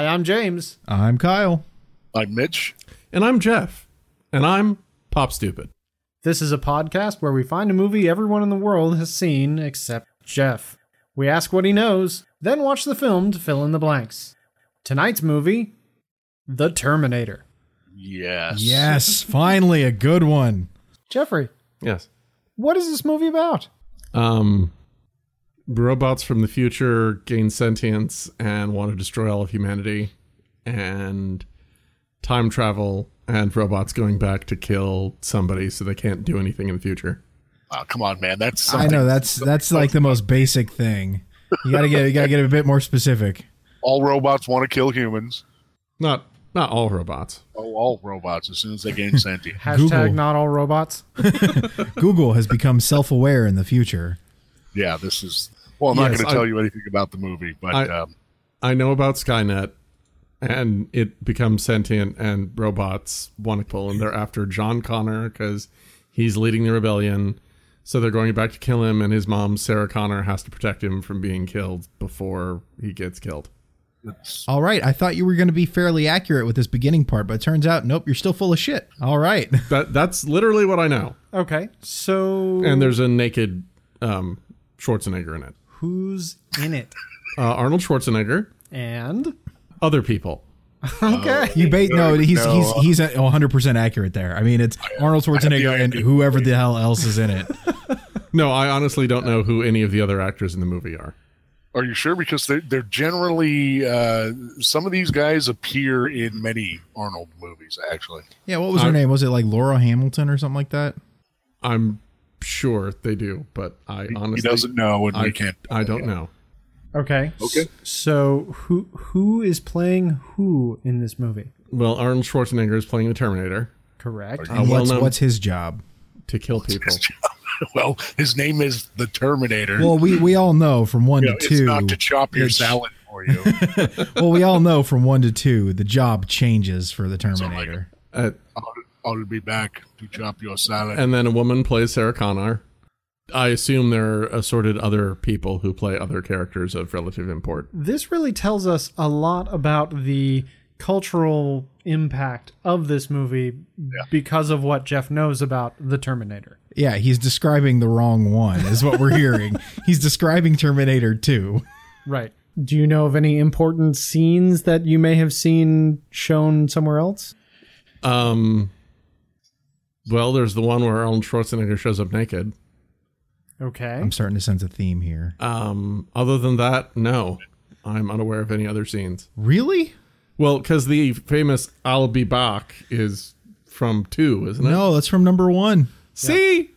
Hi, I'm James. I'm Kyle. I'm Mitch. And I'm Jeff. And I'm Pop Stupid. This is a podcast where we find a movie everyone in the world has seen except Jeff. We ask what he knows, then watch the film to fill in the blanks. Tonight's movie, The Terminator. Yes. Yes, finally a good one. Jeffrey. Yes. What is this movie about? Robots from the future gain sentience and want to destroy all of humanity, and time travel and robots going back to kill somebody so they can't do anything in the future. Oh, come on, man. That's something. I know that's like the most basic thing. You gotta get a bit more specific. All robots want to kill humans. Not all robots. Oh, all robots as soon as they gain sentience. Hashtag not all robots. Google has become self-aware in the future. Yeah, this is... Well, I'm not going to tell you anything about the movie, but... I know about Skynet, and it becomes sentient, and robots want to kill, and they're after John Connor, because he's leading the rebellion, so they're going back to kill him, and his mom, Sarah Connor, has to protect him from being killed before he gets killed. All right, I thought you were going to be fairly accurate with this beginning part, but it turns out, nope, you're still full of shit. All right. That's literally what I know. Okay, so... And there's a naked... Schwarzenegger in it. Who's in it? Arnold Schwarzenegger and other people. Okay, you bait. No, he's 100% accurate there. I mean, it's Arnold Schwarzenegger and whoever the hell else is in it. No, I honestly don't know who any of the other actors in the movie are. Are you sure? Because they're generally some of these guys appear in many Arnold movies. Actually, yeah. What was her name? Was it like Laura Hamilton or something like that? I'm sure they do, but I honestly... He doesn't know, and we can't... I don't know. Okay. So who is playing who in this movie? Well, Arnold Schwarzenegger is playing the Terminator. Correct. What's his job? To kill people. Well, his name is the Terminator. Well, we all know from one to two... It's not to chop your salad for you. Well, we all know from 1 to 2, the job changes for the Terminator. I'll be back to chop your salad. And then a woman plays Sarah Connor. I assume there are assorted other people who play other characters of relative import. This really tells us a lot about the cultural impact of this movie because of what Jeff knows about the Terminator. Yeah, he's describing the wrong one is what we're hearing. He's describing Terminator 2. Right. Do you know of any important scenes that you may have seen shown somewhere else? Well, there's the one where Arnold Schwarzenegger shows up naked. Okay. I'm starting to sense a theme here. Other than that, no. I'm unaware of any other scenes. Really? Well, because the famous I'll be back is from 2, isn't it? No, that's from number 1. See?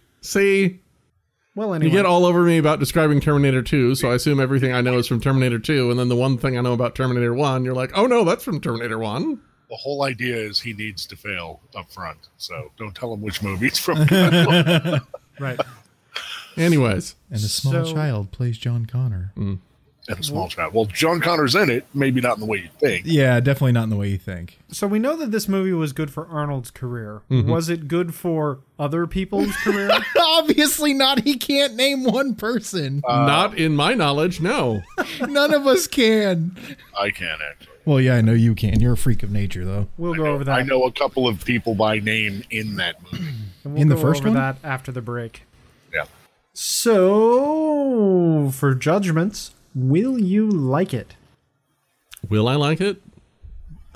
Well, anyway. You get all over me about describing Terminator 2, so I assume everything I know is from Terminator 2, and then the one thing I know about Terminator 1, you're like, oh no, that's from Terminator 1. The whole idea is he needs to fail up front, so don't tell him which movie it's from. Right. Anyways. And a small child plays John Connor. Mm. And a small child. Well, John Connor's in it, maybe not in the way you think. Yeah, definitely not in the way you think. So we know that this movie was good for Arnold's career. Mm-hmm. Was it good for other people's career? Obviously not. He can't name one person. Not in my knowledge, no. None of us can. I can't actually. Well, yeah, I know you can. You're a freak of nature, though. We'll go over that. I know a couple of people by name in that movie. And we'll in the first one? We'll go over that after the break. Yeah. So, for judgments, will you like it? Will I like it?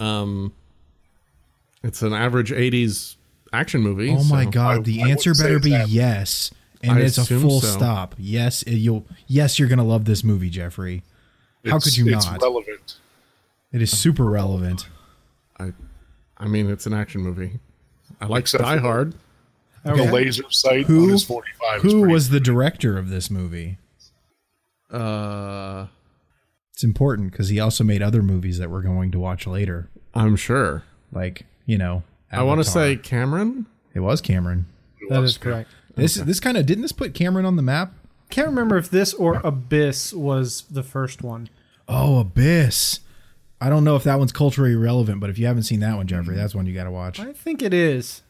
It's an average 80s action movie. Oh, my God. The answer better be yes. And it's a full stop. Yes, you're going to love this movie, Jeffrey. How could you not? It's relevant. It is super relevant. I mean, it's an action movie. I like Die Hard. Okay. The laser sight on his 45. Who was the director of this movie? It's important because he also made other movies that we're going to watch later. I'm sure. Like, you know, Avatar. I want to say Cameron. It was Cameron. That is correct. This kind of didn't this put Cameron on the map? Can't remember if this or Abyss was the first one. Oh, Abyss. I don't know if that one's culturally relevant, but if you haven't seen that one, Jeffrey, that's one you got to watch. I think it is.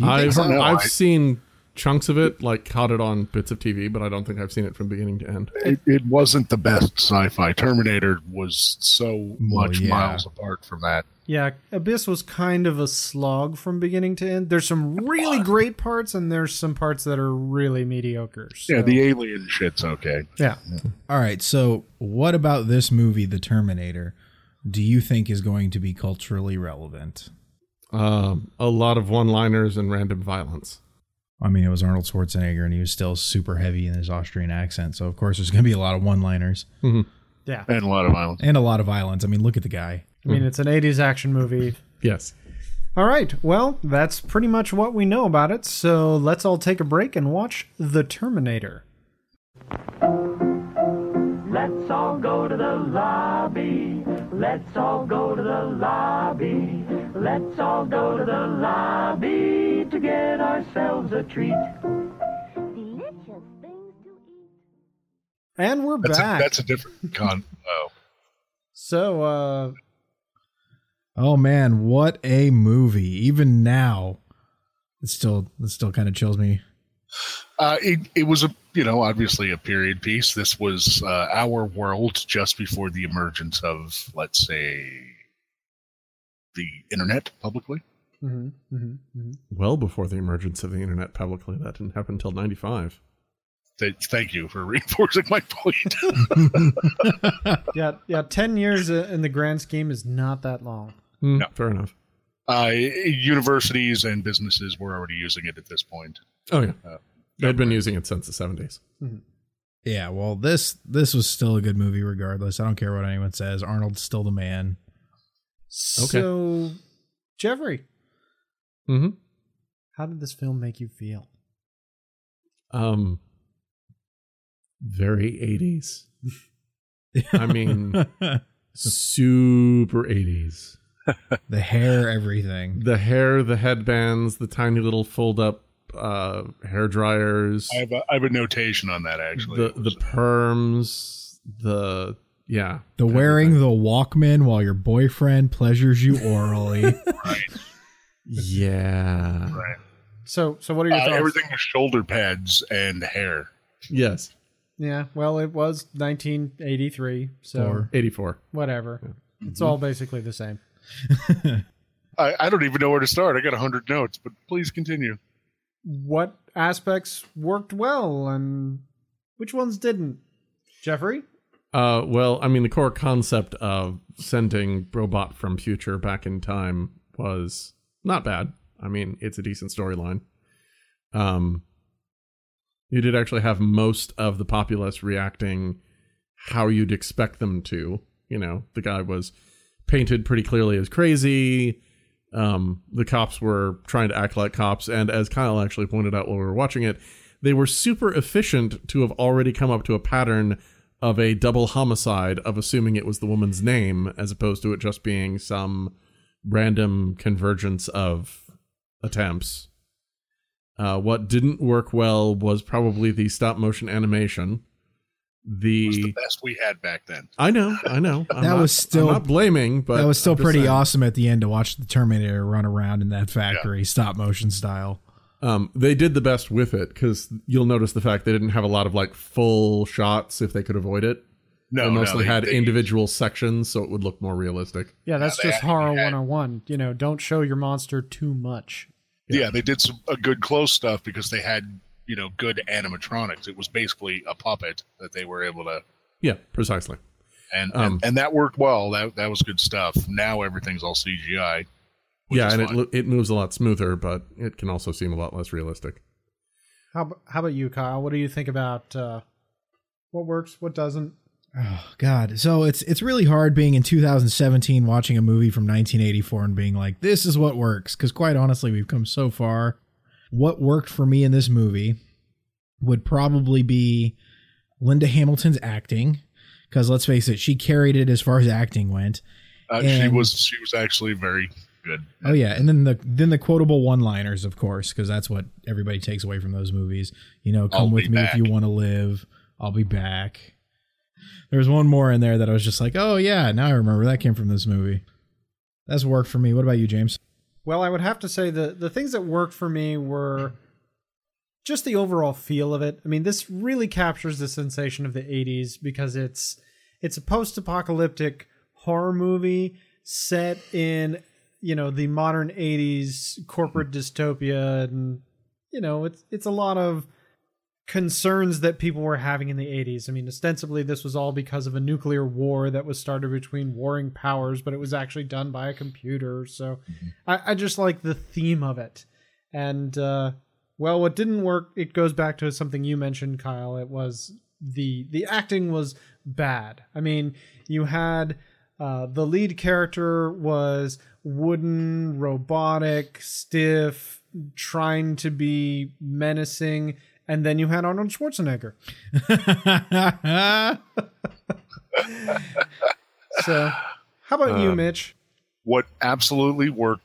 I've seen chunks of it, like caught it on bits of TV, but I don't think I've seen it from beginning to end. It wasn't the best sci-fi. Terminator was so much miles apart from that. Yeah, Abyss was kind of a slog from beginning to end. There's some really great parts, and there's some parts that are really mediocre. So. Yeah, the alien shit's okay. Yeah. All right, so what about this movie, The Terminator, do you think is going to be culturally relevant? A lot of one-liners and random violence. I mean, it was Arnold Schwarzenegger, and he was still super heavy in his Austrian accent, so of course there's going to be a lot of one-liners. Mm-hmm. Yeah, and a lot of violence. I mean, look at the guy. I mean, it's an 80s action movie. Yes. All right. Well, that's pretty much what we know about it. So let's all take a break and watch The Terminator. Let's all go to the lobby. Let's all go to the lobby. Let's all go to the lobby to get ourselves a treat. Delicious things to eat. And we're back. That's a different con. Oh. So, oh man, what a movie! Even now, it still kind of chills me. It was obviously a period piece. This was our world just before the emergence of, let's say, the internet publicly. Mm-hmm, mm-hmm, mm-hmm. Well, before the emergence of the internet publicly, that didn't happen until 1995. Thank you for reinforcing my point. Yeah, 10 years in the grand scheme is not that long. No. Fair enough. Universities and businesses were already using it at this point. Oh, yeah. They'd been using it since the 70s. Mm-hmm. Yeah, well, this was still a good movie regardless. I don't care what anyone says. Arnold's still the man. Okay. So, Jeffrey, mm-hmm. How did this film make you feel? Very 80s. I mean, super 80s. The hair, everything. The hair, the headbands, the tiny little fold-up hair dryers. I have a notation on that, actually. The perms, the wearing the Walkman while your boyfriend pleasures you orally. Right. Yeah. Right. So what are your thoughts? Everything was shoulder pads and hair. Yes. Yeah, well, it was 1983, so... Or 84. Whatever. Yeah. Mm-hmm. It's all basically the same. I don't even know where to start. I got 100 notes, but please continue. What aspects worked well, and which ones didn't? Jeffrey? Well, I mean, the core concept of sending robot from future back in time was not bad. I mean, it's a decent storyline. You did actually have most of the populace reacting how you'd expect them to. You know, the guy was painted pretty clearly as crazy. The cops were trying to act like cops. And as Kyle actually pointed out while we were watching it, they were super efficient to have already come up to a pattern of a double homicide of assuming it was the woman's name as opposed to it just being some random convergence of attempts. What didn't work well was probably the stop motion animation. It was the best we had back then. I know. I'm not blaming, but that was still pretty awesome at the end to watch the Terminator run around in that factory, stop motion style. They did the best with it because you'll notice the fact they didn't have a lot of like full shots if they could avoid it. No, they had individual sections, so it would look more realistic. Yeah, that's just horror 101. You know, don't show your monster too much. Yeah, they did some good close stuff because they had, good animatronics. It was basically a puppet that they were able to... Yeah, precisely. And that worked well. That was good stuff. Now everything's all CGI. Yeah, and it moves a lot smoother, but it can also seem a lot less realistic. How about you, Kyle? What do you think about what works, what doesn't? Oh, God. So it's really hard being in 2017, watching a movie from 1984 and being like, this is what works. Because quite honestly, we've come so far. What worked for me in this movie would probably be Linda Hamilton's acting. Because let's face it, she carried it as far as acting went. She was actually very good. Oh, yeah. And then the quotable one-liners, of course, because that's what everybody takes away from those movies. You know, come with me if you want to live. I'll be back. There was one more in there that I was just like, oh, yeah, now I remember that came from this movie. That's worked for me. What about you, James? Well, I would have to say the things that worked for me were just the overall feel of it. I mean, this really captures the sensation of the 80s because it's a post-apocalyptic horror movie set in, you know, the modern 80s corporate dystopia. And, you know, it's a lot of concerns that people were having in the 80s. I mean, ostensibly, this was all because of a nuclear war that was started between warring powers, but it was actually done by a computer. So I just like the theme of it. And, well, what didn't work, it goes back to something you mentioned, Kyle. It was the acting was bad. I mean, you had the lead character was wooden, robotic, stiff, trying to be menacing. And then you had Arnold Schwarzenegger. So how about you, Mitch? What absolutely worked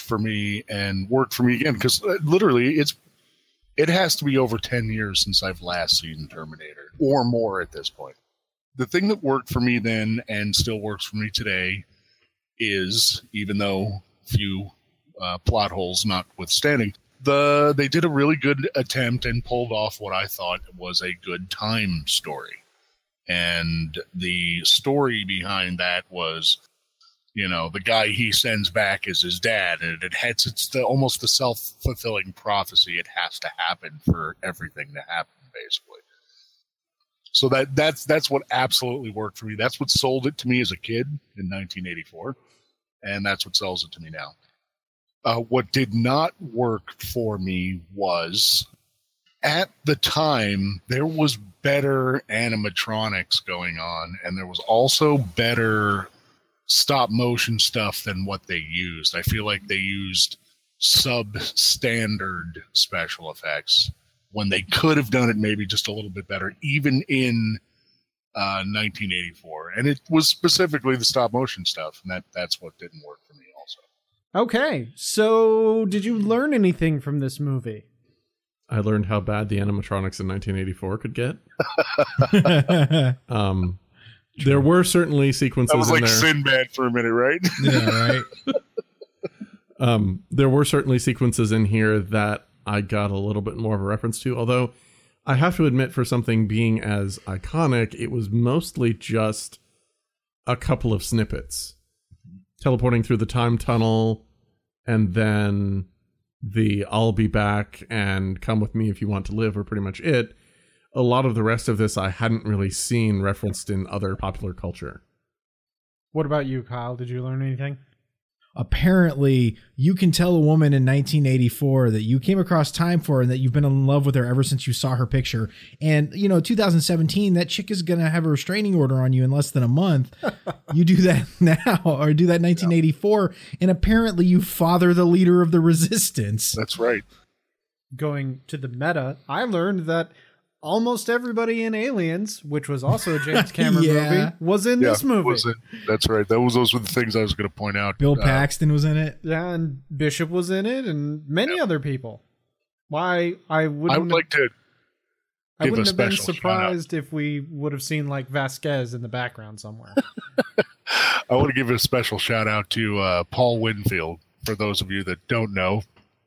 for me and worked for me again, because literally it has to be over 10 years since I've last seen Terminator or more at this point. The thing that worked for me then and still works for me today is, even though few plot holes notwithstanding, they did a really good attempt and pulled off what I thought was a good time story. And the story behind that was, you know, the guy he sends back is his dad, and it's almost the self-fulfilling prophecy. It has to happen for everything to happen, basically. So that's what absolutely worked for me. That's what sold it to me as a kid in 1984, and that's what sells it to me now. What did not work for me was, at the time, there was better animatronics going on, and there was also better stop motion stuff than what they used. I feel like they used substandard special effects when they could have done it maybe just a little bit better, even in 1984. And it was specifically the stop motion stuff, and that's what didn't work for me also. Okay, so did you learn anything from this movie? I learned how bad the animatronics in 1984 could get. There were certainly sequences in there. That was like Sinbad for a minute, right? Yeah, right. There were certainly sequences in here that I got a little bit more of a reference to. Although I have to admit, for something being as iconic, it was mostly just a couple of snippets. Teleporting through the time tunnel, and then the "I'll be back" and "come with me if you want to live" were pretty much it. A lot of the rest of this I hadn't really seen referenced in other popular culture. What about you, Kyle? Did you learn anything? Apparently, you can tell a woman in 1984 that you came across time for and that you've been in love with her ever since you saw her picture. And, you know, 2017, that chick is going to have a restraining order on you in less than a month. You do that now, or do that in 1984, and apparently you father the leader of the resistance. That's right. Going to the meta, I learned that almost everybody in Aliens, which was also a James Cameron movie, was in this movie. That's right. Those were the things I was going to point out. Bill Paxton was in it. Yeah, and Bishop was in it, and many other people. Why I wouldn't have been surprised if we would have seen like Vasquez in the background somewhere. I want to give a special shout out to Paul Winfield. For those of you that don't know,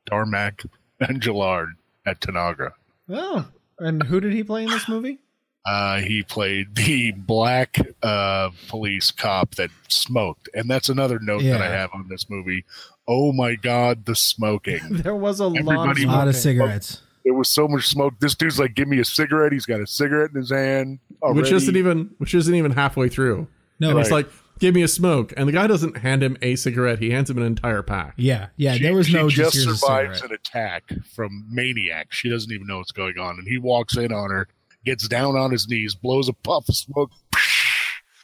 Darmac and Gillard at Tanagra. Oh. And who did he play in this movie? He played the black police cop that smoked. And that's another note that I have on this movie. Oh, my God, the smoking. There was a lot of cigarettes. There was so much smoke. This dude's like, give me a cigarette. He's got a cigarette in his hand already. Which isn't even halfway through. No, it's like, give me a smoke. And the guy doesn't hand him a cigarette. He hands him an entire pack. Yeah. Yeah. She just survives an attack from maniacs. She doesn't even know what's going on. And he walks in on her, gets down on his knees, blows a puff of smoke.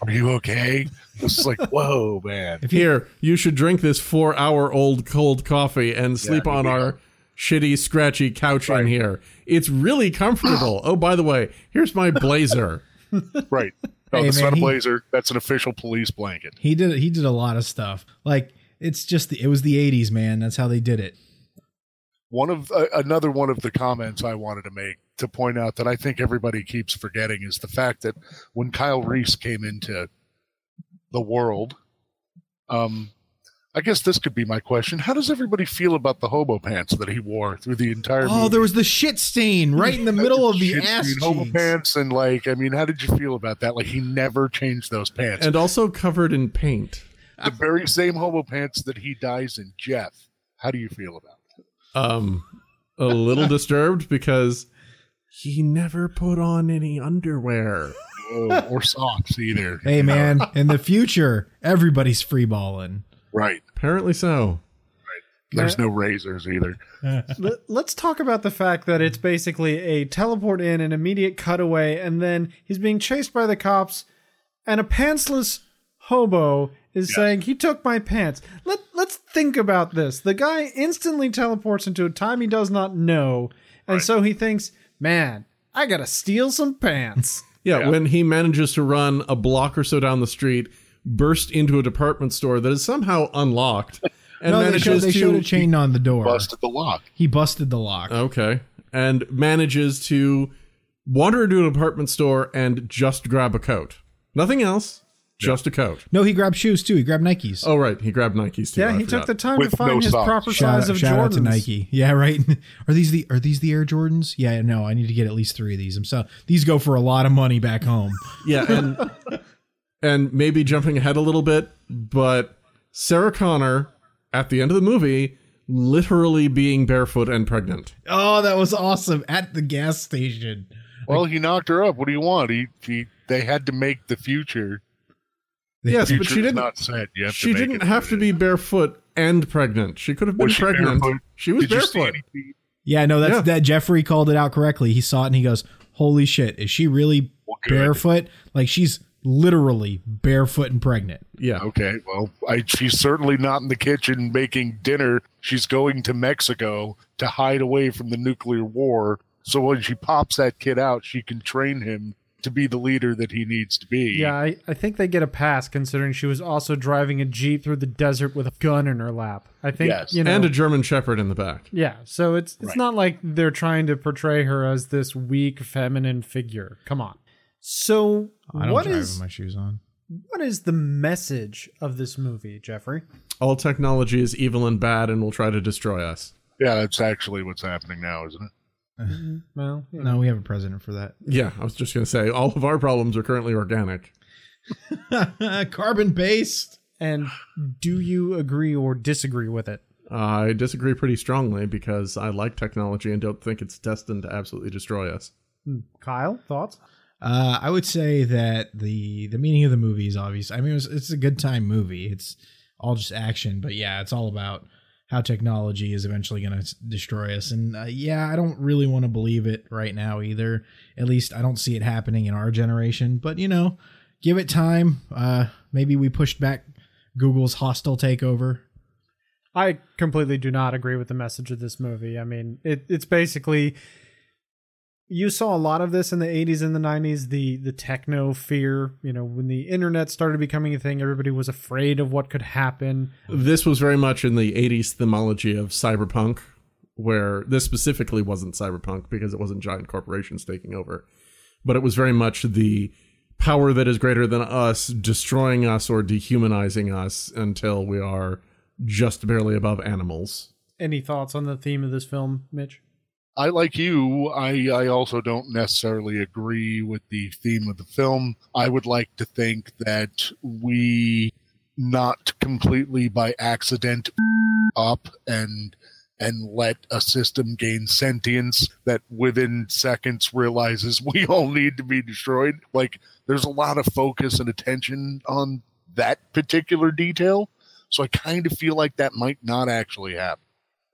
Are you okay? It's like, whoa, man. Here, you should drink this 4-hour-old cold coffee and sleep on our shitty, scratchy couch in here. It's really comfortable. Oh, by the way, here's my blazer. Right. No, hey, not a blazer. That's an official police blanket. He did a lot of stuff. Like, it's just it was the 80s, man. That's how they did it. Another one of the comments I wanted to make to point out that I think everybody keeps forgetting is the fact that when Kyle Reese came into the world, I guess this could be my question. How does everybody feel about the hobo pants that he wore through the entire movie? There was the shit stain right in the middle of the ass cheeks. Hobo pants, and how did you feel about that? He never changed those pants. And also covered in paint. The very same hobo pants that he dyes in Jeff. How do you feel about it? A little disturbed because he never put on any underwear. Or socks either. Hey, man, in the future, everybody's free balling. Right. Apparently so. Right. There's no razors either. Let's talk about the fact that it's basically a teleport in, an immediate cutaway, and then he's being chased by the cops, and a pantsless hobo is saying, he took my pants. Let's think about this. The guy instantly teleports into a time he does not know, and so he thinks, man, I gotta steal some pants. When he manages to run a block or so down the street, burst into a department store that is somehow unlocked, and they showed a chain on the door. He busted the lock. Okay, and manages to wander into an department store and just grab a coat. Nothing else, just a coat. No, he grabbed shoes too. He grabbed Nikes. Oh right, he grabbed Nikes too. Yeah, he took the time to find his proper size of Jordans. Shout out to Nike. Yeah, right. Are these the Air Jordans? Yeah, no, I need to get at least 3 of these. These go for a lot of money back home. And maybe jumping ahead a little bit, but Sarah Connor, at the end of the movie, literally being barefoot and pregnant. Oh, that was awesome. At the gas station. Well, he knocked her up. What do you want? They had to make the future. But she didn't. Not set. She didn't have to be barefoot and pregnant. She could have been pregnant. She was barefoot. Yeah, no, that Jeffrey called it out correctly. He saw it and he goes, holy shit, is she really barefoot? She's literally barefoot and pregnant. Yeah. Okay. Well, she's certainly not in the kitchen making dinner. She's going to Mexico to hide away from the nuclear war. So when she pops that kid out, she can train him to be the leader that he needs to be. Yeah. I think they get a pass considering she was also driving a Jeep through the desert with a gun in her lap. I think, and a German Shepherd in the back. Yeah. So it's not like they're trying to portray her as this weak feminine figure. Come on. So I don't drive with my shoes on. What is the message of this movie, Jeffrey? All technology is evil and bad and will try to destroy us. Yeah, that's actually what's happening now, isn't it? Well, no, we have a president for that. Yeah, I was just going to say, all of our problems are currently organic. Carbon-based. And do you agree or disagree with it? I disagree pretty strongly because I like technology and don't think it's destined to absolutely destroy us. Kyle, thoughts? I would say that the meaning of the movie is obvious. I mean, it's a good time movie. It's all just action, but yeah, it's all about how technology is eventually going to destroy us. And I don't really want to believe it right now either. At least I don't see it happening in our generation. But give it time. Maybe we pushed back Google's hostile takeover. I completely do not agree with the message of this movie. I mean, it's basically. You saw a lot of this in the 80s and the 90s, the techno fear, when the internet started becoming a thing, everybody was afraid of what could happen. This was very much in the 80s themology of cyberpunk, where this specifically wasn't cyberpunk because it wasn't giant corporations taking over. But it was very much the power that is greater than us, destroying us or dehumanizing us until we are just barely above animals. Any thoughts on the theme of this film, Mitch? I, like you, I also don't necessarily agree with the theme of the film. I would like to think that we not completely by accident up and let a system gain sentience that within seconds realizes we all need to be destroyed. There's a lot of focus and attention on that particular detail, so I kind of feel like that might not actually happen.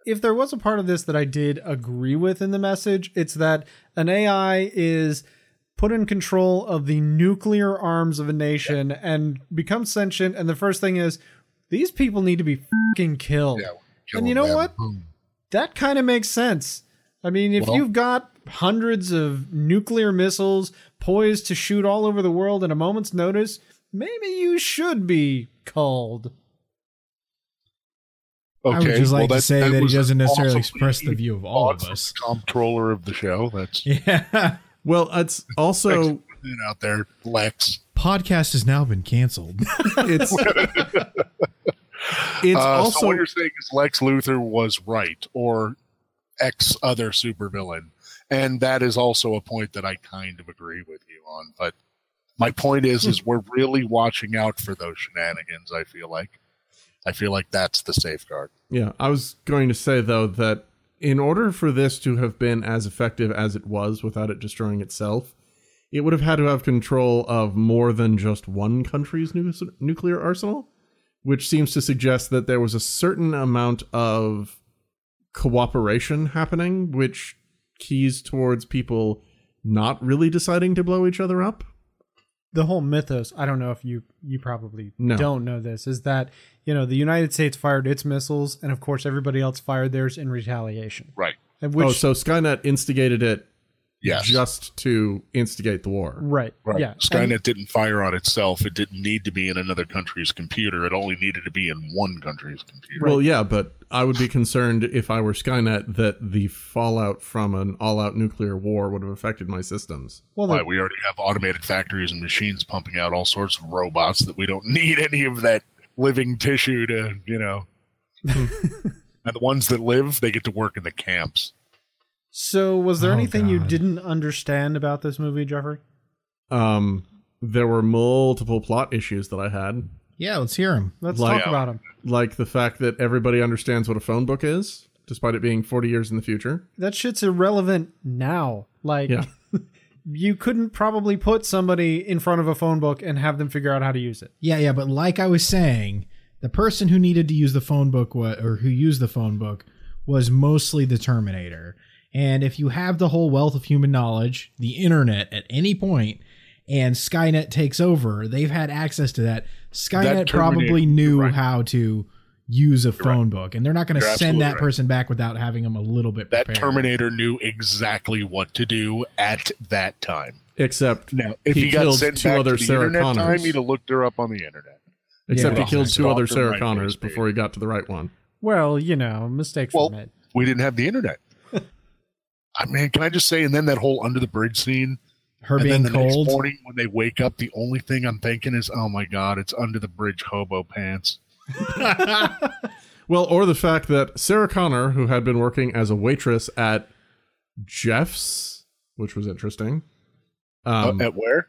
If there was a part of this that I did agree with in the message, it's that an AI is put in control of the nuclear arms of a nation and becomes sentient. And the first thing is, these people need to be fucking killed. Yeah, and you know what? Boom. That kind of makes sense. I mean, if you've got hundreds of nuclear missiles poised to shoot all over the world at a moment's notice, maybe you should be culled. Okay. I would just to say that he doesn't necessarily express the view of all of us. Comptroller of the show. It's also out there. Lex podcast has now been canceled. It's It's also, so what you're saying is Lex Luthor was right, or X other supervillain. And that is also a point that I kind of agree with you on. But my point is we're really watching out for those shenanigans, I feel like. I feel like that's the safeguard. Yeah, I was going to say, though, that in order for this to have been as effective as it was without it destroying itself, it would have had to have control of more than just one country's nuclear arsenal, which seems to suggest that there was a certain amount of cooperation happening, which keys towards people not really deciding to blow each other up. The whole mythos, I don't know if you probably don't know this, is that, you know, the United States fired its missiles, and of course everybody else fired theirs in retaliation. Right. Which, so Skynet instigated it. Yes. Just to instigate the war. Right. Yeah. Skynet didn't fire on itself. It didn't need to be in another country's computer. It only needed to be in one country's computer. Well, yeah, but I would be concerned if I were Skynet that the fallout from an all-out nuclear war would have affected my systems. Well, right. We already have automated factories and machines pumping out all sorts of robots that we don't need any of that living tissue to, you know. And the ones that live, they get to work in the camps. So was there anything you didn't understand about this movie, Jeffrey? There were multiple plot issues that I had. Yeah, let's hear them. Let's talk about them. Like the fact that everybody understands what a phone book is, despite it being 40 years in the future. That shit's irrelevant now. Like, you couldn't probably put somebody in front of a phone book and have them figure out how to use it. Yeah, but like I was saying, the person who needed to use the phone book, or who used the phone book, was mostly the Terminator. And if you have the whole wealth of human knowledge, the internet, at any point, and Skynet takes over, they've had access to that. Skynet probably knew how to use a phone book, and they're not going to send that person back without having them a little bit prepared. That Terminator knew exactly what to do at that time. Except now, if he got sent two back other to the Sarah internet Connors. Time, he'd have looked her up on the internet. Except he killed two other Sarah Connors before he got to the right one. Well, you know, mistakes were made. We didn't have the internet. I mean, can I just say, and then that whole under the bridge scene, her and being then the cold. Next morning when they wake up, the only thing I'm thinking is, oh my God, it's under the bridge hobo pants. Well, or the fact that Sarah Connor, who had been working as a waitress at Jeff's, which was interesting. At where?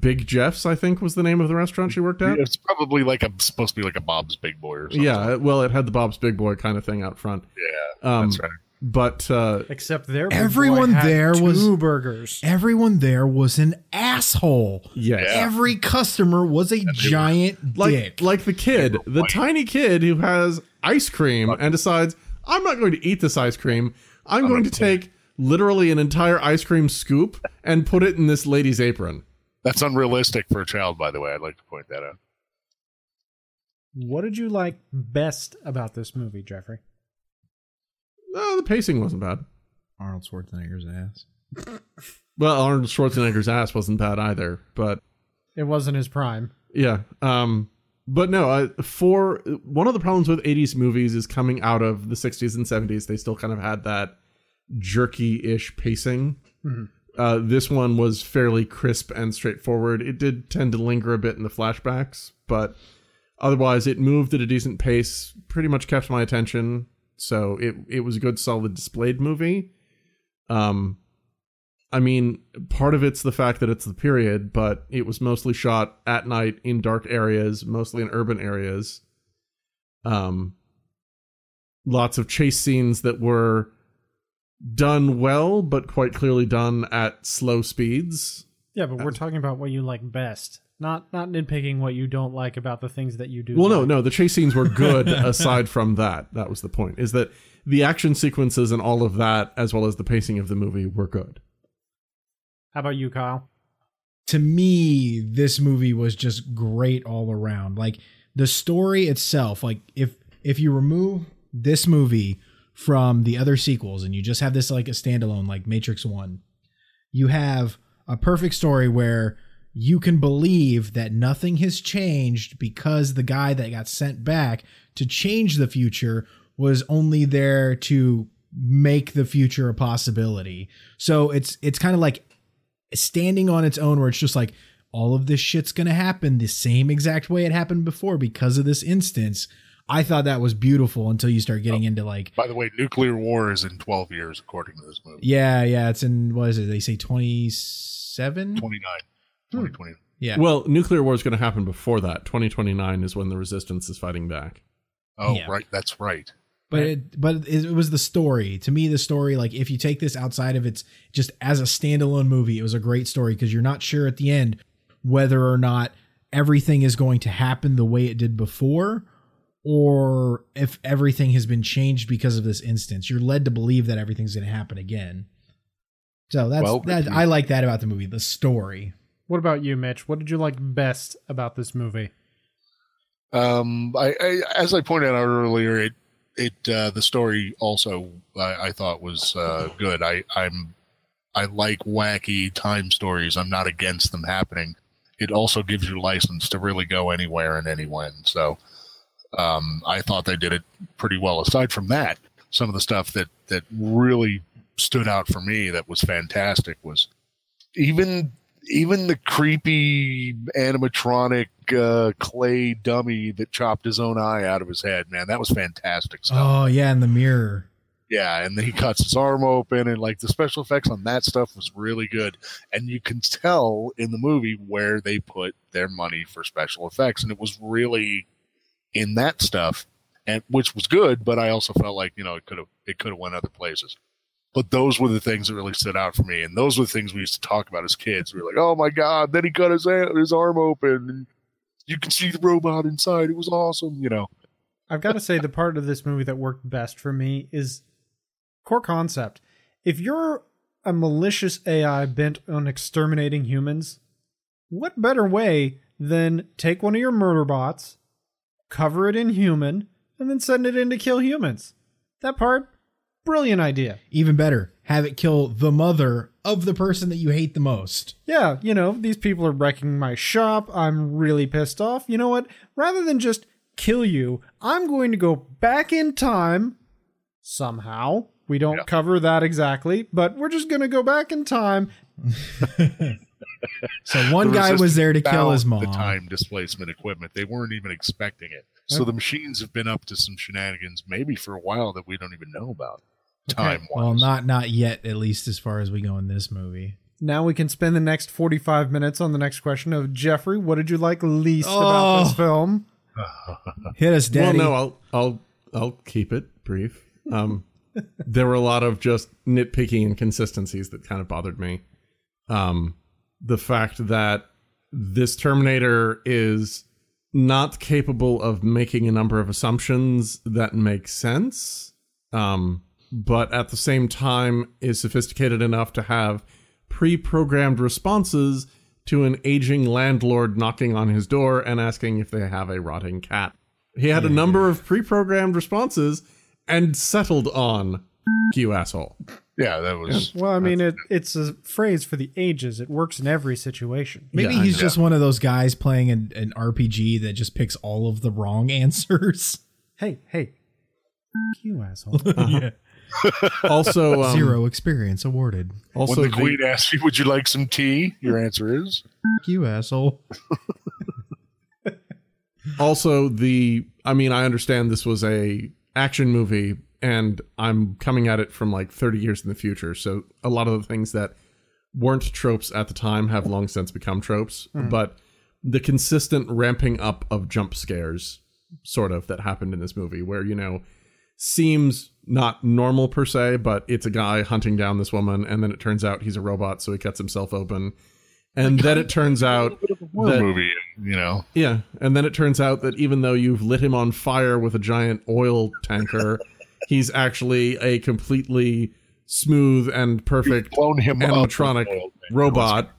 Big Jeff's, I think, was the name of the restaurant she worked at. It's probably supposed to be like a Bob's Big Boy or something. Yeah, well, it had the Bob's Big Boy kind of thing out front. Yeah, that's right. But except everyone there was two burgers. Everyone there was an asshole. Yes. Yeah. Every customer was a giant dick. Like the kid, the tiny kid who has ice cream and decides, I'm not going to eat this ice cream. I'm going to take literally an entire ice cream scoop and put it in this lady's apron. That's unrealistic for a child, by the way. I'd like to point that out. What did you like best about this movie, Jeffrey? No, the pacing wasn't bad. Arnold Schwarzenegger's ass. Well, Arnold Schwarzenegger's ass wasn't bad either, but... It wasn't his prime. Yeah. But no, one of the problems with 80s movies is coming out of the 60s and 70s, they still kind of had that jerky-ish pacing. Mm-hmm. This one was fairly crisp and straightforward. It did tend to linger a bit in the flashbacks, but otherwise it moved at a decent pace, pretty much kept my attention... So it was a good, solid displayed movie. I mean, part of it's the fact that it's the period, but it was mostly shot at night in dark areas, mostly in urban areas. Lots of chase scenes that were done well, but quite clearly done at slow speeds. Yeah, but we're talking about what you like best. Not nitpicking what you don't like about the things that you do. Well, like. No, the chase scenes were good aside from that. That was the point, is that the action sequences and all of that, as well as the pacing of the movie, were good. How about you, Kyle? To me, this movie was just great all around. Like, the story itself, like, if you remove this movie from the other sequels and you just have this like a standalone, like Matrix 1, you have a perfect story where... You can believe that nothing has changed because the guy that got sent back to change the future was only there to make the future a possibility. So it's kind of like standing on its own, where it's just like all of this shit's going to happen the same exact way it happened before because of this instance. I thought that was beautiful until you start getting into like. By the way, nuclear war is in 12 years, according to this movie. Yeah, yeah. It's in, what is it? They say 27? 29. 2029. Yeah. Well, nuclear war is going to happen before that. 2029 is when the resistance is fighting back. Oh, yeah. Right. That's right. But it was the story. To me, the story, like if you take this outside of its just as a standalone movie, it was a great story because you're not sure at the end whether or not everything is going to happen the way it did before, or if everything has been changed because of this instance. You're led to believe that everything's going to happen again. So I like that about the movie, the story. What about you, Mitch? What did you like best about this movie? I as I pointed out earlier, the story also I thought was good. I like wacky time stories. I'm not against them happening. It also gives you license to really go anywhere and anyone. So I thought they did it pretty well. Aside from that, some of the stuff that really stood out for me that was fantastic was even the creepy animatronic clay dummy that chopped his own eye out of his head, man. That was fantastic stuff. Oh, yeah, in the mirror. Yeah, and then he cuts his arm open, and like the special effects on that stuff was really good. And you can tell in the movie where they put their money for special effects, and it was really in that stuff, and which was good, but I also felt like, you know, it could have went other places. But those were the things that really stood out for me, and those were the things we used to talk about as kids. We were like, "Oh my god, then he cut his arm open, and you can see the robot inside. It was awesome," you know. I've got to say, the part of this movie that worked best for me is core concept. If you're a malicious AI bent on exterminating humans, what better way than take one of your murder bots, cover it in human, and then send it in to kill humans? That part, brilliant idea. Even better, have it kill the mother of the person that you hate the most. Yeah, you know, these people are wrecking my shop. I'm really pissed off. You know what? Rather than just kill you, I'm going to go back in time somehow. We don't cover that exactly, but we're just going to go back in time. So one guy was there to kill his mom. The time displacement equipment. They weren't even expecting it. So the machines have been up to some shenanigans maybe for a while that we don't even know about. Time-wise. Well, not yet, at least as far as we go in this movie. Now we can spend the next 45 minutes on the next question of Jeffrey. What did you like least about this film? Hit us, Daddy. Well, no, I'll keep it brief. There were a lot of just nitpicky inconsistencies that kind of bothered me. The fact that this Terminator is not capable of making a number of assumptions that make sense, but at the same time is sophisticated enough to have pre-programmed responses to an aging landlord knocking on his door and asking if they have a rotting cat. He had a number of pre-programmed responses and settled on "you asshole." Yeah, that was... Well, I mean, it's a phrase for the ages. It works in every situation. Maybe he's just one of those guys playing an RPG that just picks all of the wrong answers. Hey. You asshole. Uh-huh. Yeah. Also... zero experience awarded. Also, when the queen asks you, would you like some tea? Your answer is... you asshole. Also, I understand this was a action movie, and I'm coming at it from like 30 years in the future. So a lot of the things that weren't tropes at the time have long since become tropes. Mm. But the consistent ramping up of jump scares sort of that happened in this movie where, you know, seems not normal per se, but it's a guy hunting down this woman. And then it turns out he's a robot. So he cuts himself open. And then it turns out that, movie, you know. Yeah. And then it turns out that even though you've lit him on fire with a giant oil tanker, he's actually a completely smooth and perfect animatronic robot.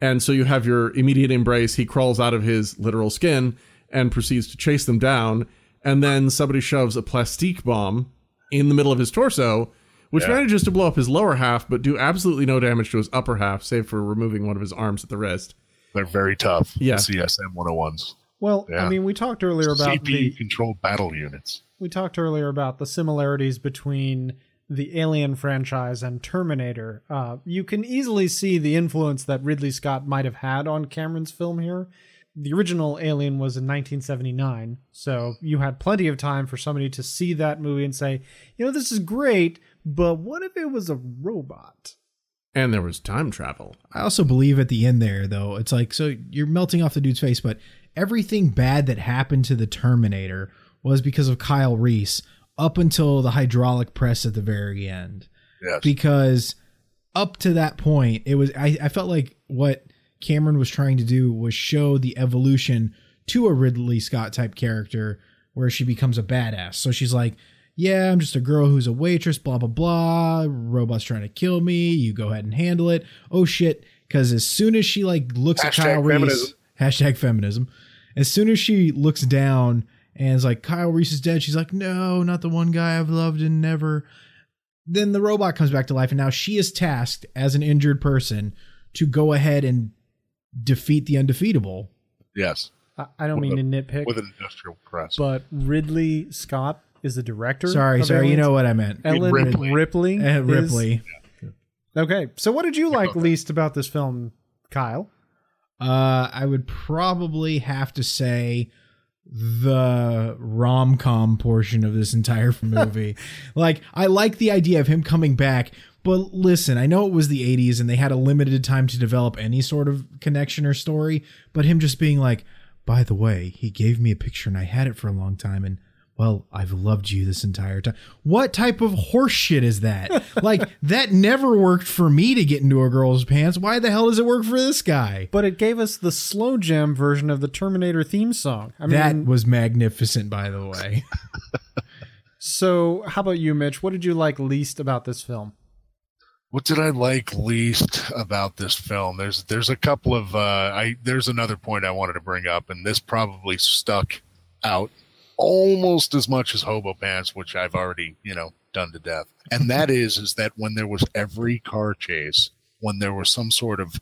And so you have your immediate embrace. He crawls out of his literal skin and proceeds to chase them down. And then somebody shoves a plastique bomb in the middle of his torso, which manages to blow up his lower half, but do absolutely no damage to his upper half, save for removing one of his arms at the wrist. They're very tough. Yeah. CSM 101s. Well, yeah. I mean, we talked earlier about the controlled battle units. We talked earlier about the similarities between the Alien franchise and Terminator. You can easily see the influence that Ridley Scott might have had on Cameron's film here. the original Alien was in 1979, so you had plenty of time for somebody to see that movie and say, you know, this is great, but what if it was a robot? And there was time travel. I also believe at the end there, though, it's like, so you're melting off the dude's face, but everything bad that happened to the Terminator was because of Kyle Reese up until the hydraulic press at the very end. Yes. Because up to that point, it was, I felt like what Cameron was trying to do was show the evolution to a Ridley Scott type character where she becomes a badass. So she's like, yeah, I'm just a girl who's a waitress, blah, blah, blah. Robot's trying to kill me. You go ahead and handle it. Oh shit. Cause as soon as she like looks at Kyle Reese, hashtag feminism, as soon as she looks down and is like, Kyle Reese is dead. She's like, no, not the one guy I've loved and never. Then the robot comes back to life. And now she is tasked as an injured person to go ahead and defeat the undefeatable. Yes. I don't mean to nitpick with an industrial press, but Ridley Scott is the director. Sorry. Aliens. You know what I meant. Ellen Ripley. Yeah. Okay. So what did you like least about this film, Kyle? I would probably have to say the rom-com portion of this entire movie. Like, I like the idea of him coming back, but listen, I know it was the 80s and they had a limited time to develop any sort of connection or story, but him just being like, by the way, he gave me a picture and I had it for a long time and, well, I've loved you this entire time. What type of horse shit is that? Like, that never worked for me to get into a girl's pants. Why the hell does it work for this guy? But it gave us the slow jam version of the Terminator theme song. I mean, that was magnificent, by the way. So how about you, Mitch? What did you like least about this film? What did I like least about this film? There's a couple of, there's another point I wanted to bring up, and this probably stuck out almost as much as Hobo Pants, which I've already, done to death. And that is that when there was every car chase, when there was some sort of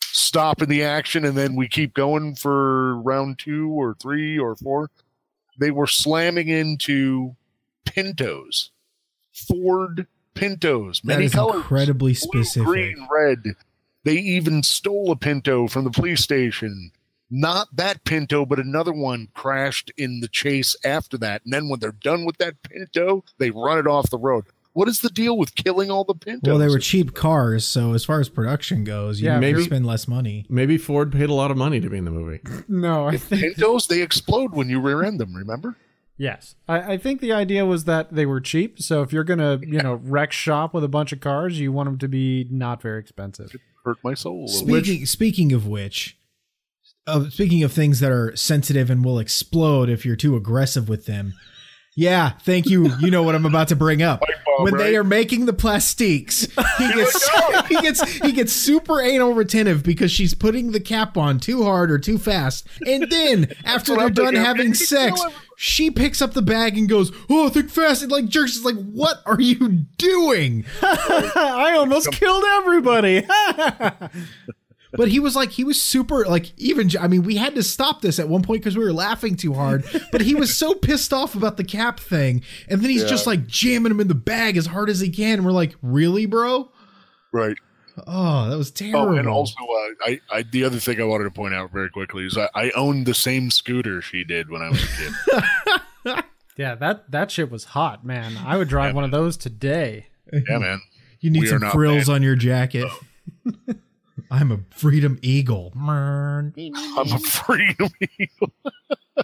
stop in the action and then we keep going for round 2 or 3 or 4, they were slamming into Pintos, Ford Pintos. That is colors, incredibly specific. Blue, green, red. They even stole a Pinto from the police station. Not that Pinto, but another one crashed in the chase after that. And then when they're done with that Pinto, they run it off the road. What is the deal with killing all the Pintos? Well, they were cheap cars, so as far as production goes, you maybe spend less money. Maybe Ford paid a lot of money to be in the movie. No, I think... Pintos, they explode when you rear end them, remember? Yes. I think the idea was that they were cheap, so if you're going to, wreck shop with a bunch of cars, you want them to be not very expensive. It hurt my soul a little. Speaking of things that are sensitive and will explode if you're too aggressive with them. Yeah, thank you. You know what I'm about to bring up. When they are making the plastiques, he gets super anal retentive because she's putting the cap on too hard or too fast. And then after they're done having sex, she picks up the bag and goes, oh, think fast. And like jerks. It's like, what are you doing? I almost killed everybody. But he was super we had to stop this at one point because we were laughing too hard, but he was so pissed off about the cap thing. And then he's just like jamming him in the bag as hard as he can. And we're like, really, bro? Right. Oh, that was terrible. Oh, and also the other thing I wanted to point out very quickly is I owned the same scooter she did when I was a kid. Yeah, that shit was hot, man. I would drive one of those today. Yeah, man. You need some frills on your jacket. Oh. I'm a freedom eagle.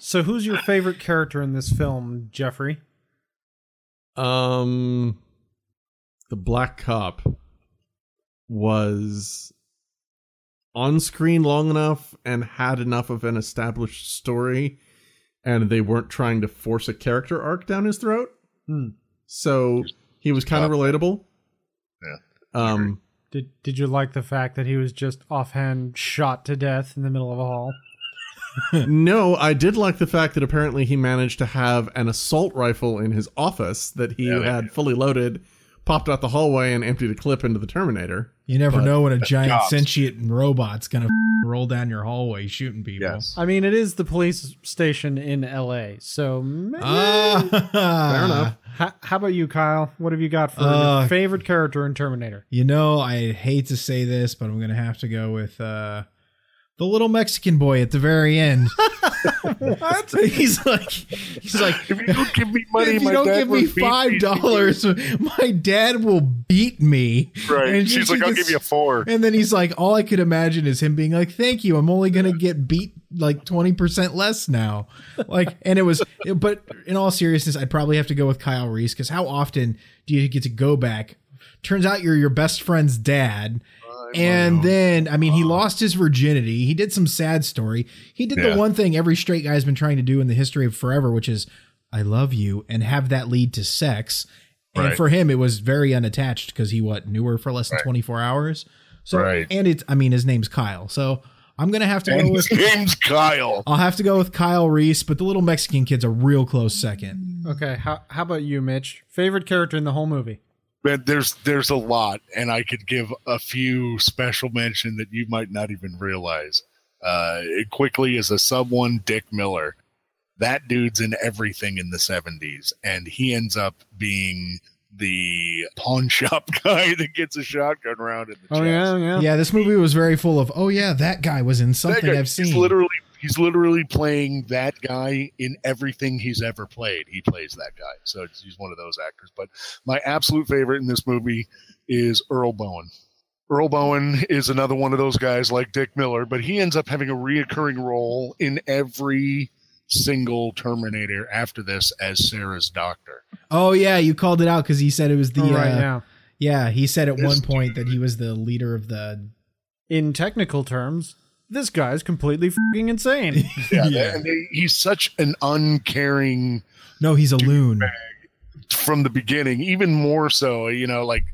So who's your favorite character in this film, Jeffrey? The black cop was on screen long enough and had enough of an established story, and they weren't trying to force a character arc down his throat. Hmm. So he was kind of relatable. Yeah. Did you like the fact that he was just offhand shot to death in the middle of a hall? No, I did like the fact that apparently he managed to have an assault rifle in his office that he had fully loaded, popped out the hallway, and emptied a clip into the Terminator. You never know when a giant sentient robot's going to roll down your hallway shooting people. Yes. I mean, it is the police station in L.A., so maybe... Fair enough. How about you, Kyle? What have you got for your favorite character in Terminator? I hate to say this, but I'm going to have to go with the little Mexican boy at the very end. What? He's like, if you don't give me money, if you don't give me $5, my dad will beat me. Right. And she's like, I'll give you $4. And then he's like, all I could imagine is him being like, thank you. I'm only going to get beat like 20% less now. Like, and it was, but in all seriousness, I'd probably have to go with Kyle Reese. 'Cause how often do you get to go back? Turns out you're your best friend's dad. And wow. Then, I mean, he lost his virginity. He did some sad story. He did the one thing every straight guy's been trying to do in the history of forever, which is I love you and have that lead to sex. And for him, it was very unattached because he knew her for less than 24 hours. So, and it's, I mean, his name's Kyle. So I'm going to have to go with James Kyle. I'll have to go with Kyle Reese, but the little Mexican kid's a real close second. Okay. How about you, Mitch? Favorite character in the whole movie? There's a lot, and I could give a few special mention that you might not even realize. It quickly is a sub-1, Dick Miller. That dude's in everything in the 70s, and he ends up being the pawn shop guy that gets a shotgun round in the chest. Yeah, this movie was very full of, that guy was in something I've seen. He's literally playing that guy in everything he's ever played. He plays that guy. So he's one of those actors. But my absolute favorite in this movie is Earl Boen. Earl Boen is another one of those guys like Dick Miller, but he ends up having a reoccurring role in every single Terminator after this as Sarah's doctor. Oh, yeah. You called it out because he said it was the... Yeah, he said at one point that he was the leader of the... In technical terms... This guy's completely fucking insane. And he's such an uncaring. No, he's a loon from the beginning, even more so, like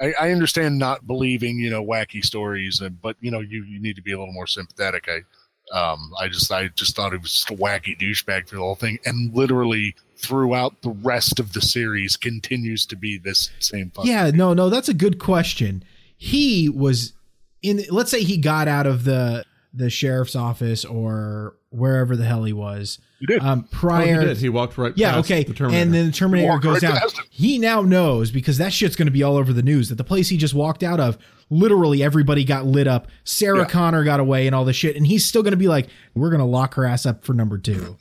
I understand not believing, wacky stories, but you need to be a little more sympathetic. I just thought he was just a wacky douchebag for the whole thing. And literally throughout the rest of the series continues to be this same. No, that's a good question. He was in, let's say he got out of the sheriff's office or wherever the hell he was. He did. He walked right past the Terminator. And then the Terminator goes down. He now knows, because that shit's going to be all over the news, that the place he just walked out of, literally everybody got lit up. Sarah Connor got away and all this shit. And he's still going to be like, we're going to lock her ass up for number 2.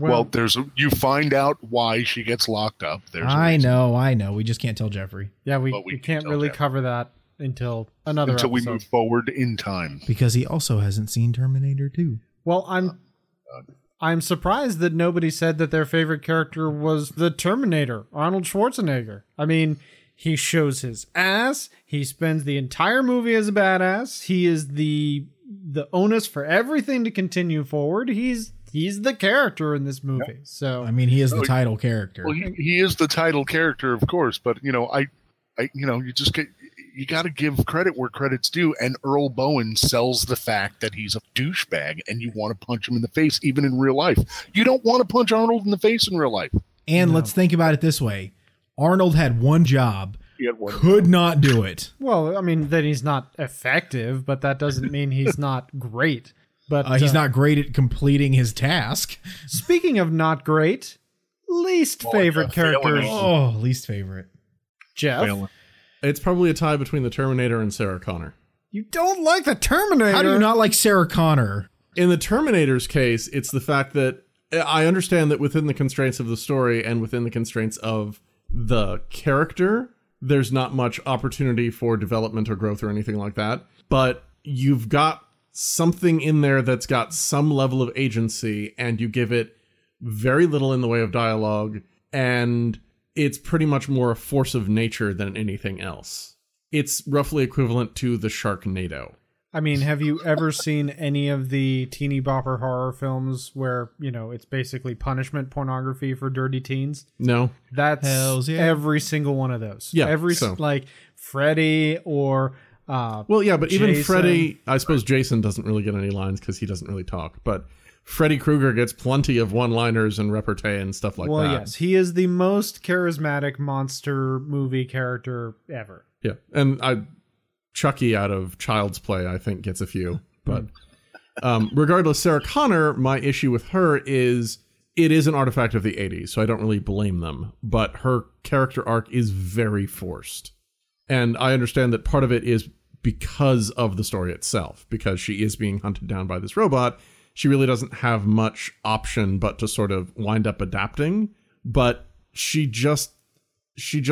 Well, you find out why she gets locked up. I know. We just can't tell Jeffrey. Yeah, we can't really cover that. Until we move forward in time, because he also hasn't seen Terminator 2. Well, I'm surprised that nobody said that their favorite character was the Terminator, Arnold Schwarzenegger. I mean, he shows his ass. He spends the entire movie as a badass. He is the onus for everything to continue forward. He's the character in this movie. So I mean, he is the title character. Well, he is the title character, of course. But you just get. You got to give credit where credit's due. And Earl Boen sells the fact that he's a douchebag and you want to punch him in the face, even in real life. You don't want to punch Arnold in the face in real life. And let's think about it this way. Arnold had one job. Not do it. Well, I mean, then he's not effective, but that doesn't mean he's not great. But he's not great at completing his task. Speaking of not great, least favorite characters. Least favorite. Jeff. Failing. It's probably a tie between the Terminator and Sarah Connor. You don't like the Terminator? How do you not like Sarah Connor? In the Terminator's case, it's the fact that I understand that within the constraints of the story and within the constraints of the character, there's not much opportunity for development or growth or anything like that. But you've got something in there that's got some level of agency, and you give it very little in the way of dialogue, and... It's pretty much more a force of nature than anything else. It's roughly equivalent to the Sharknado. I mean, have you ever seen any of the teeny bopper horror films where, it's basically punishment pornography for dirty teens? No. That's every single one of those. Yeah. Like Freddy or... but Jason. Even Freddy... I suppose Jason doesn't really get any lines because he doesn't really talk, but... Freddy Krueger gets plenty of one-liners and repartee and stuff like that. Well, yes. He is the most charismatic monster movie character ever. Yeah. And Chucky out of Child's Play, I think, gets a few. But regardless, Sarah Connor, my issue with her is it is an artifact of the 80s, so I don't really blame them. But her character arc is very forced. And I understand that part of it is because of the story itself, because she is being hunted down by this robot. She really doesn't have much option but to sort of wind up adapting. But she just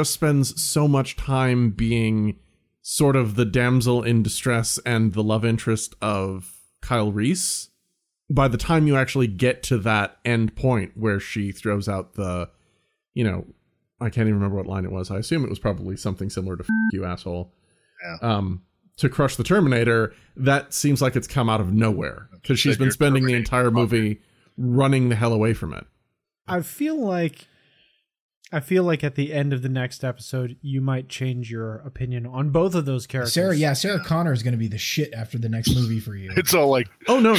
spends so much time being sort of the damsel in distress and the love interest of Kyle Reese. By the time you actually get to that end point where she throws out the, you know, I can't even remember what line it was. I assume it was probably something similar to "F you, asshole." Yeah. To crush the Terminator, that seems like it's come out of nowhere, because she's been spending the entire movie running the hell away from it. I feel like at the end of the next episode, you might change your opinion on both of those characters. Sarah Connor is going to be the shit after the next movie for you. It's all like, oh no,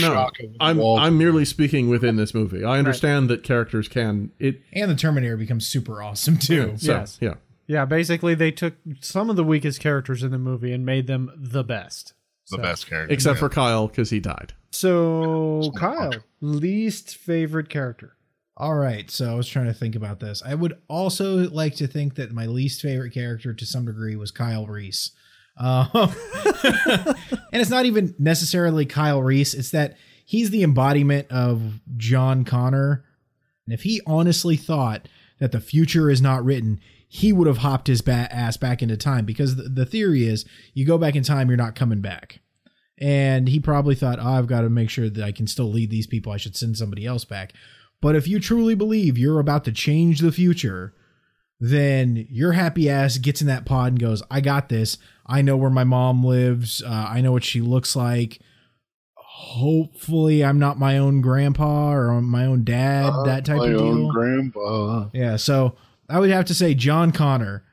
I'm merely speaking within this movie. I understand that characters can it, and the Terminator becomes super awesome too. So, yes, yeah. Yeah, basically they took some of the weakest characters in the movie and made them the best. The best character. Except for Kyle, because he died. So, Kyle, least favorite character. All right, so I was trying to think about this. I would also like to think that my least favorite character to some degree was Kyle Reese. And it's not even necessarily Kyle Reese. It's that he's the embodiment of John Connor. And if he honestly thought that the future is not written, he would have hopped his ass back into time, because the theory is you go back in time, you're not coming back. And he probably thought, oh, I've got to make sure that I can still lead these people. I should send somebody else back. But if you truly believe you're about to change the future, then your happy ass gets in that pod and goes, I got this. I know where my mom lives. I know what she looks like. Hopefully I'm not my own grandpa or my own dad, that type of deal. My own grandpa. Yeah, so I would have to say John Connor,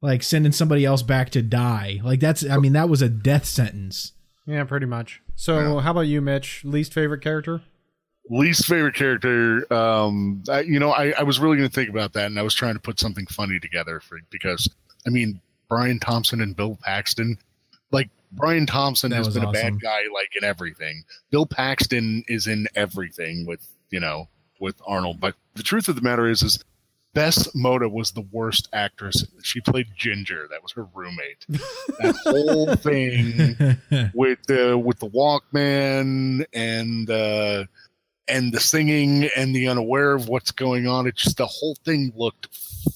like sending somebody else back to die. Like that was a death sentence. Yeah, pretty much. So how about you, Mitch? Least favorite character? Least favorite character. I was really going to think about that, and I was trying to put something funny together because I mean, Brian Thompson and Bill Paxton, like Brian Thompson has been awesome. A bad guy, like in everything. Bill Paxton is in everything with Arnold. But the truth of the matter is Bess Moda was the worst actress. She played Ginger. That was her roommate. That whole thing with the Walkman and the singing and the unaware of what's going on. It just, the whole thing looked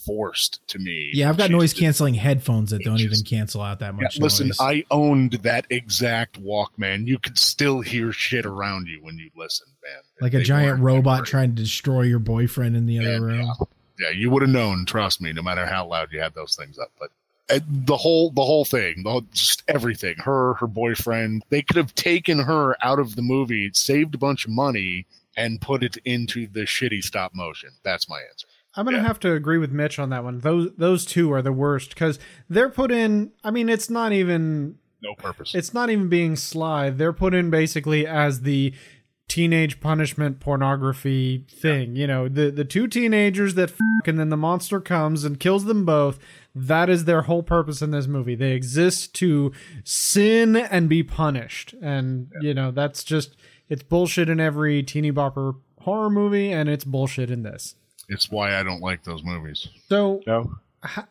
forced to me. Yeah, I've got noise canceling headphones that don't even cancel out that much. Yeah, listen, noise. I owned that exact Walkman. You could still hear shit around you when you listen, man. Like a giant robot trying to destroy your boyfriend in the other room. Yeah. Yeah, you would have known, trust me, no matter how loud you had those things up. But the whole thing, just everything, her boyfriend, they could have taken her out of the movie, saved a bunch of money, and put it into the shitty stop motion. That's my answer. I'm going to have to agree with Mitch on that one. Those two are the worst, because they're put in, I mean, it's not even... No purpose. It's not even being sly. They're put in basically as the teenage punishment pornography thing, you know, the two teenagers that and then the monster comes and kills them both. That is their whole purpose in this movie. They exist to sin and be punished. And, you know, that's just, it's bullshit in every teeny bopper horror movie, and it's bullshit in this. It's why I don't like those movies. So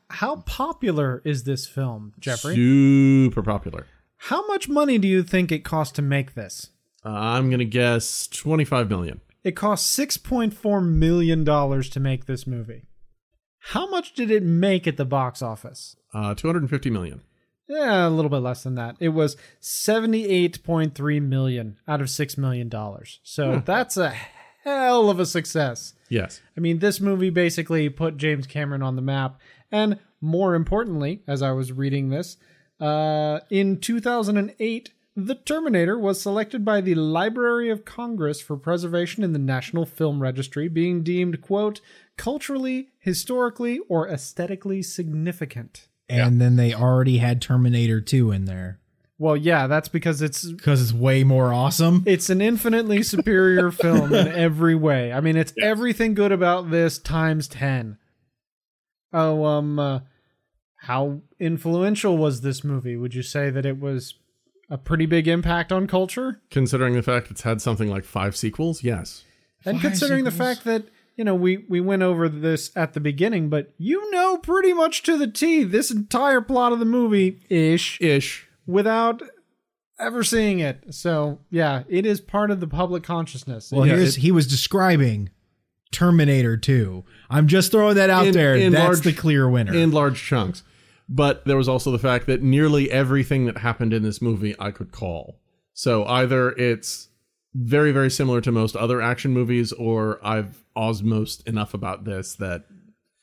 how popular is this film, Jeffrey? Super popular. How much money do you think it cost to make this? I'm going to guess $25 million. It cost $6.4 million to make this movie. How much did it make at the box office? $250 million. Yeah, a little bit less than that. It was $78.3 million out of $6 million. So that's a hell of a success. Yes. I mean, this movie basically put James Cameron on the map. And more importantly, as I was reading this, in 2008... The Terminator was selected by the Library of Congress for preservation in the National Film Registry, being deemed, quote, culturally, historically, or aesthetically significant. And then they already had Terminator 2 in there. Well, yeah, that's because it's way more awesome. It's an infinitely superior film in every way. I mean, it's everything good about this times 10. Oh, how influential was this movie? Would you say that it was... a pretty big impact on culture? Considering the fact it's had something like 5 sequels, yes. And considering the fact that, you know, we went over this at the beginning, but you know pretty much to the T, this entire plot of the movie-ish without ever seeing it. So, yeah, it is part of the public consciousness. Well, yeah, he was describing Terminator 2. I'm just throwing that out there. That's the clear winner. In large chunks. But there was also the fact that nearly everything that happened in this movie I could call. So either it's very, very similar to most other action movies, or I've osmosed enough about this that...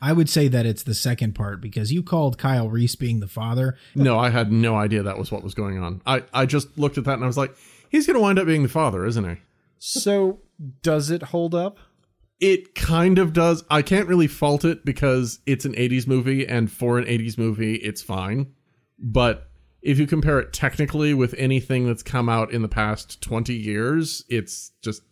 I would say that it's the second part, because you called Kyle Reese being the father. No, I had no idea that was what was going on. I just looked at that and I was like, he's going to wind up being the father, isn't he? So does it hold up? It kind of does. I can't really fault it because it's an 80s movie, and for an 80s movie, it's fine. But if you compare it technically with anything that's come out in the past 20 years, it's just...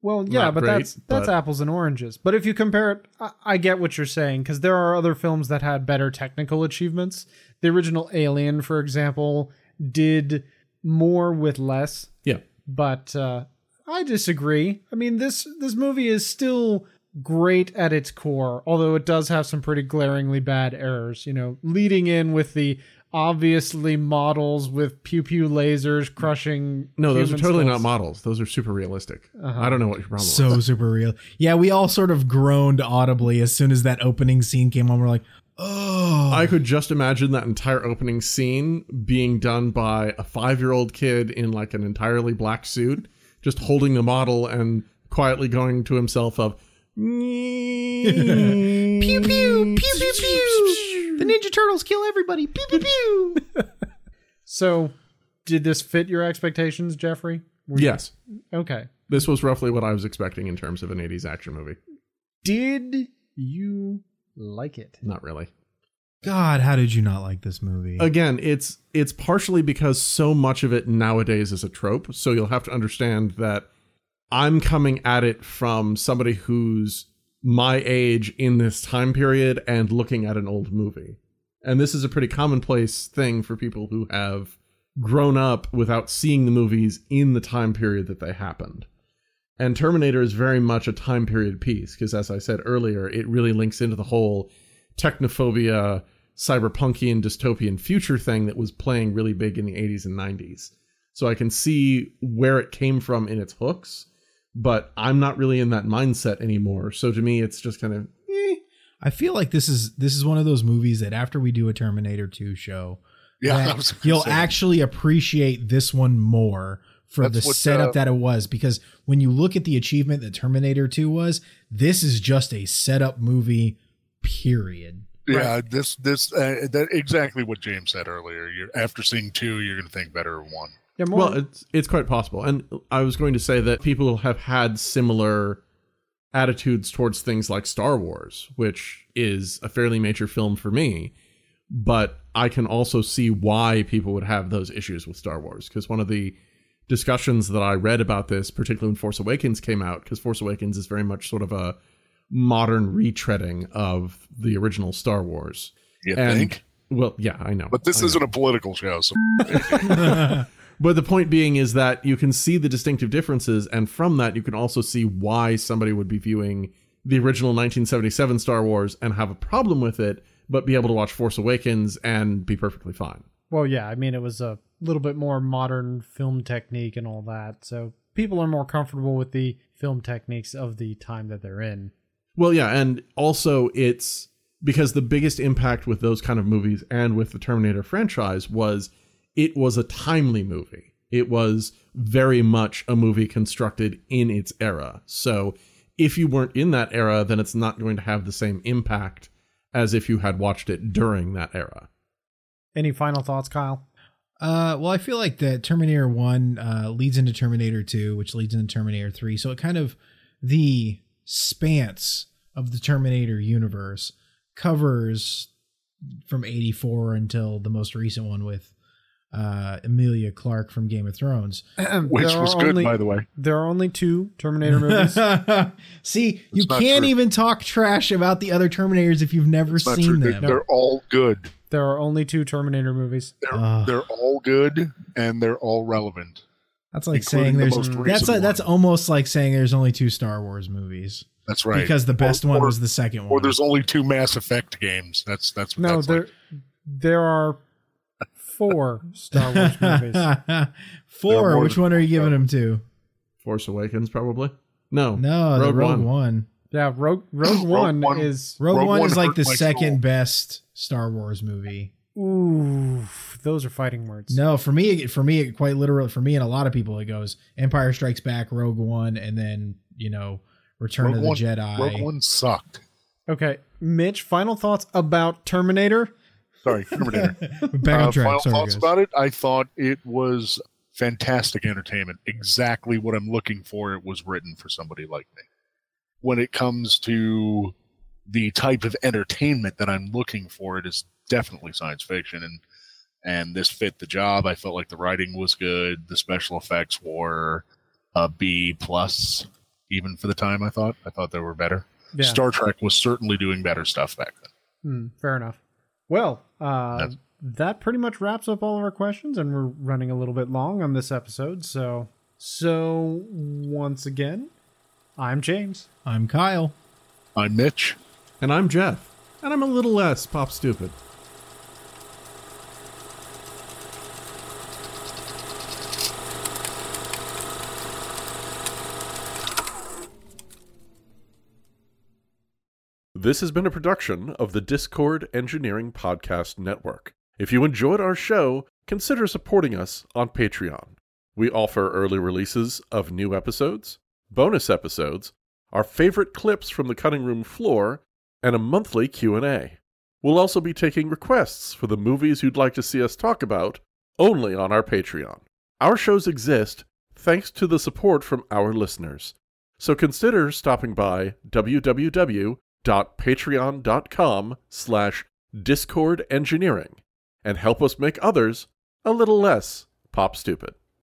Well, yeah, but that's apples and oranges. But if you compare it, I get what you're saying, because there are other films that had better technical achievements. The original Alien, for example, did more with less. Yeah. But I disagree. I mean, this movie is still great at its core, although it does have some pretty glaringly bad errors, you know, leading in with the obviously models with pew-pew lasers crushing... No, those are totally not models. Those are super realistic. Uh-huh. I don't know what your problem is. So super real. Yeah, we all sort of groaned audibly as soon as that opening scene came on. We're like, oh. I could just imagine that entire opening scene being done by a 5-year-old kid in like an entirely black suit, just holding the model and quietly going to himself of... pew, pew, pew, pew, pew. The Ninja Turtles kill everybody. Pew, pew, pew. So, did this fit your expectations, Jeffrey? Yes. Okay. This was roughly what I was expecting in terms of an 80s action movie. Did you like it? Not really. God, how did you not like this movie? Again, it's partially because so much of it nowadays is a trope. So you'll have to understand that I'm coming at it from somebody who's my age in this time period and looking at an old movie. And this is a pretty commonplace thing for people who have grown up without seeing the movies in the time period that they happened. And Terminator is very much a time period piece, because as I said earlier, it really links into the whole technophobia, cyberpunkian, dystopian future thing that was playing really big in the 80s and 90s. So I can see where it came from in its hooks. But I'm not really in that mindset anymore. So to me, it's just kind of... I feel like this is one of those movies that after we do a Terminator 2 show, yeah, you'll actually appreciate this one more for the setup that it was. Because when you look at the achievement that Terminator 2 was, this is just a setup movie, period. Yeah, right. That exactly what James said earlier. After seeing 2, you're going to think better of 1. Yeah, well, it's quite possible. And I was going to say that people have had similar attitudes towards things like Star Wars, which is a fairly major film for me. But I can also see why people would have those issues with Star Wars, because one of the discussions that I read about this, particularly when Force Awakens came out, because Force Awakens is very much sort of a modern retreading of the original Star Wars. You think? Well, yeah, I know. But this isn't a political show, so... But the point being is that you can see the distinctive differences, and from that you can also see why somebody would be viewing the original 1977 Star Wars and have a problem with it, but be able to watch Force Awakens and be perfectly fine. Well, yeah, I mean, it was a little bit more modern film technique and all that, so people are more comfortable with the film techniques of the time that they're in. Well, yeah, and also it's because the biggest impact with those kind of movies and with the Terminator franchise was... it was a timely movie. It was very much a movie constructed in its era. So if you weren't in that era, then it's not going to have the same impact as if you had watched it during that era. Any final thoughts, Kyle? Well, I feel like that Terminator 1 leads into Terminator 2, which leads into Terminator 3. So it kind of, the spans of the Terminator universe covers from 84 until the most recent one with Emilia Clarke from Game of Thrones, which was good, by the way. There are only 2 Terminator movies. See, you can't even talk trash about the other Terminators if you've never seen them. They're all good. There are only 2 Terminator movies. They're all good and they're all relevant. That's like saying that's almost like saying there's only 2 Star Wars movies. That's right, because the best one was the second one. Or there's only 2 Mass Effect games. That's what. No, there are four Star Wars movies. Four? Which one are you giving them to? Force Awakens, probably. No, Rogue One. Yeah, Rogue One is like the second best Star Wars movie. Ooh, those are fighting words. No, for me, quite literally, for me and a lot of people, it goes Empire Strikes Back, Rogue One, and then, Return of the Jedi. Rogue One sucked. Okay, Mitch, final thoughts about Terminator? Sorry, Terminator. Back on track. Final thoughts about it? I thought it was fantastic entertainment. Exactly what I'm looking for. It was written for somebody like me. When it comes to the type of entertainment that I'm looking for, it is definitely science fiction, and this fit the job. I felt like the writing was good. The special effects were a B+, even for the time. I thought they were better. Yeah. Star Trek was certainly doing better stuff back then. Fair enough. Well, that pretty much wraps up all of our questions, and we're running a little bit long on this episode. So once again, I'm James. I'm Kyle. I'm Mitch. And I'm Jeff. And I'm a little less pop stupid. This has been a production of the Discord Engineering Podcast Network. If you enjoyed our show, consider supporting us on Patreon. We offer early releases of new episodes, bonus episodes, our favorite clips from the cutting room floor, and a monthly Q&A. We'll also be taking requests for the movies you'd like to see us talk about only on our Patreon. Our shows exist thanks to the support from our listeners. So consider stopping by www.patreon.com/discordengineering and help us make others a little less pop stupid.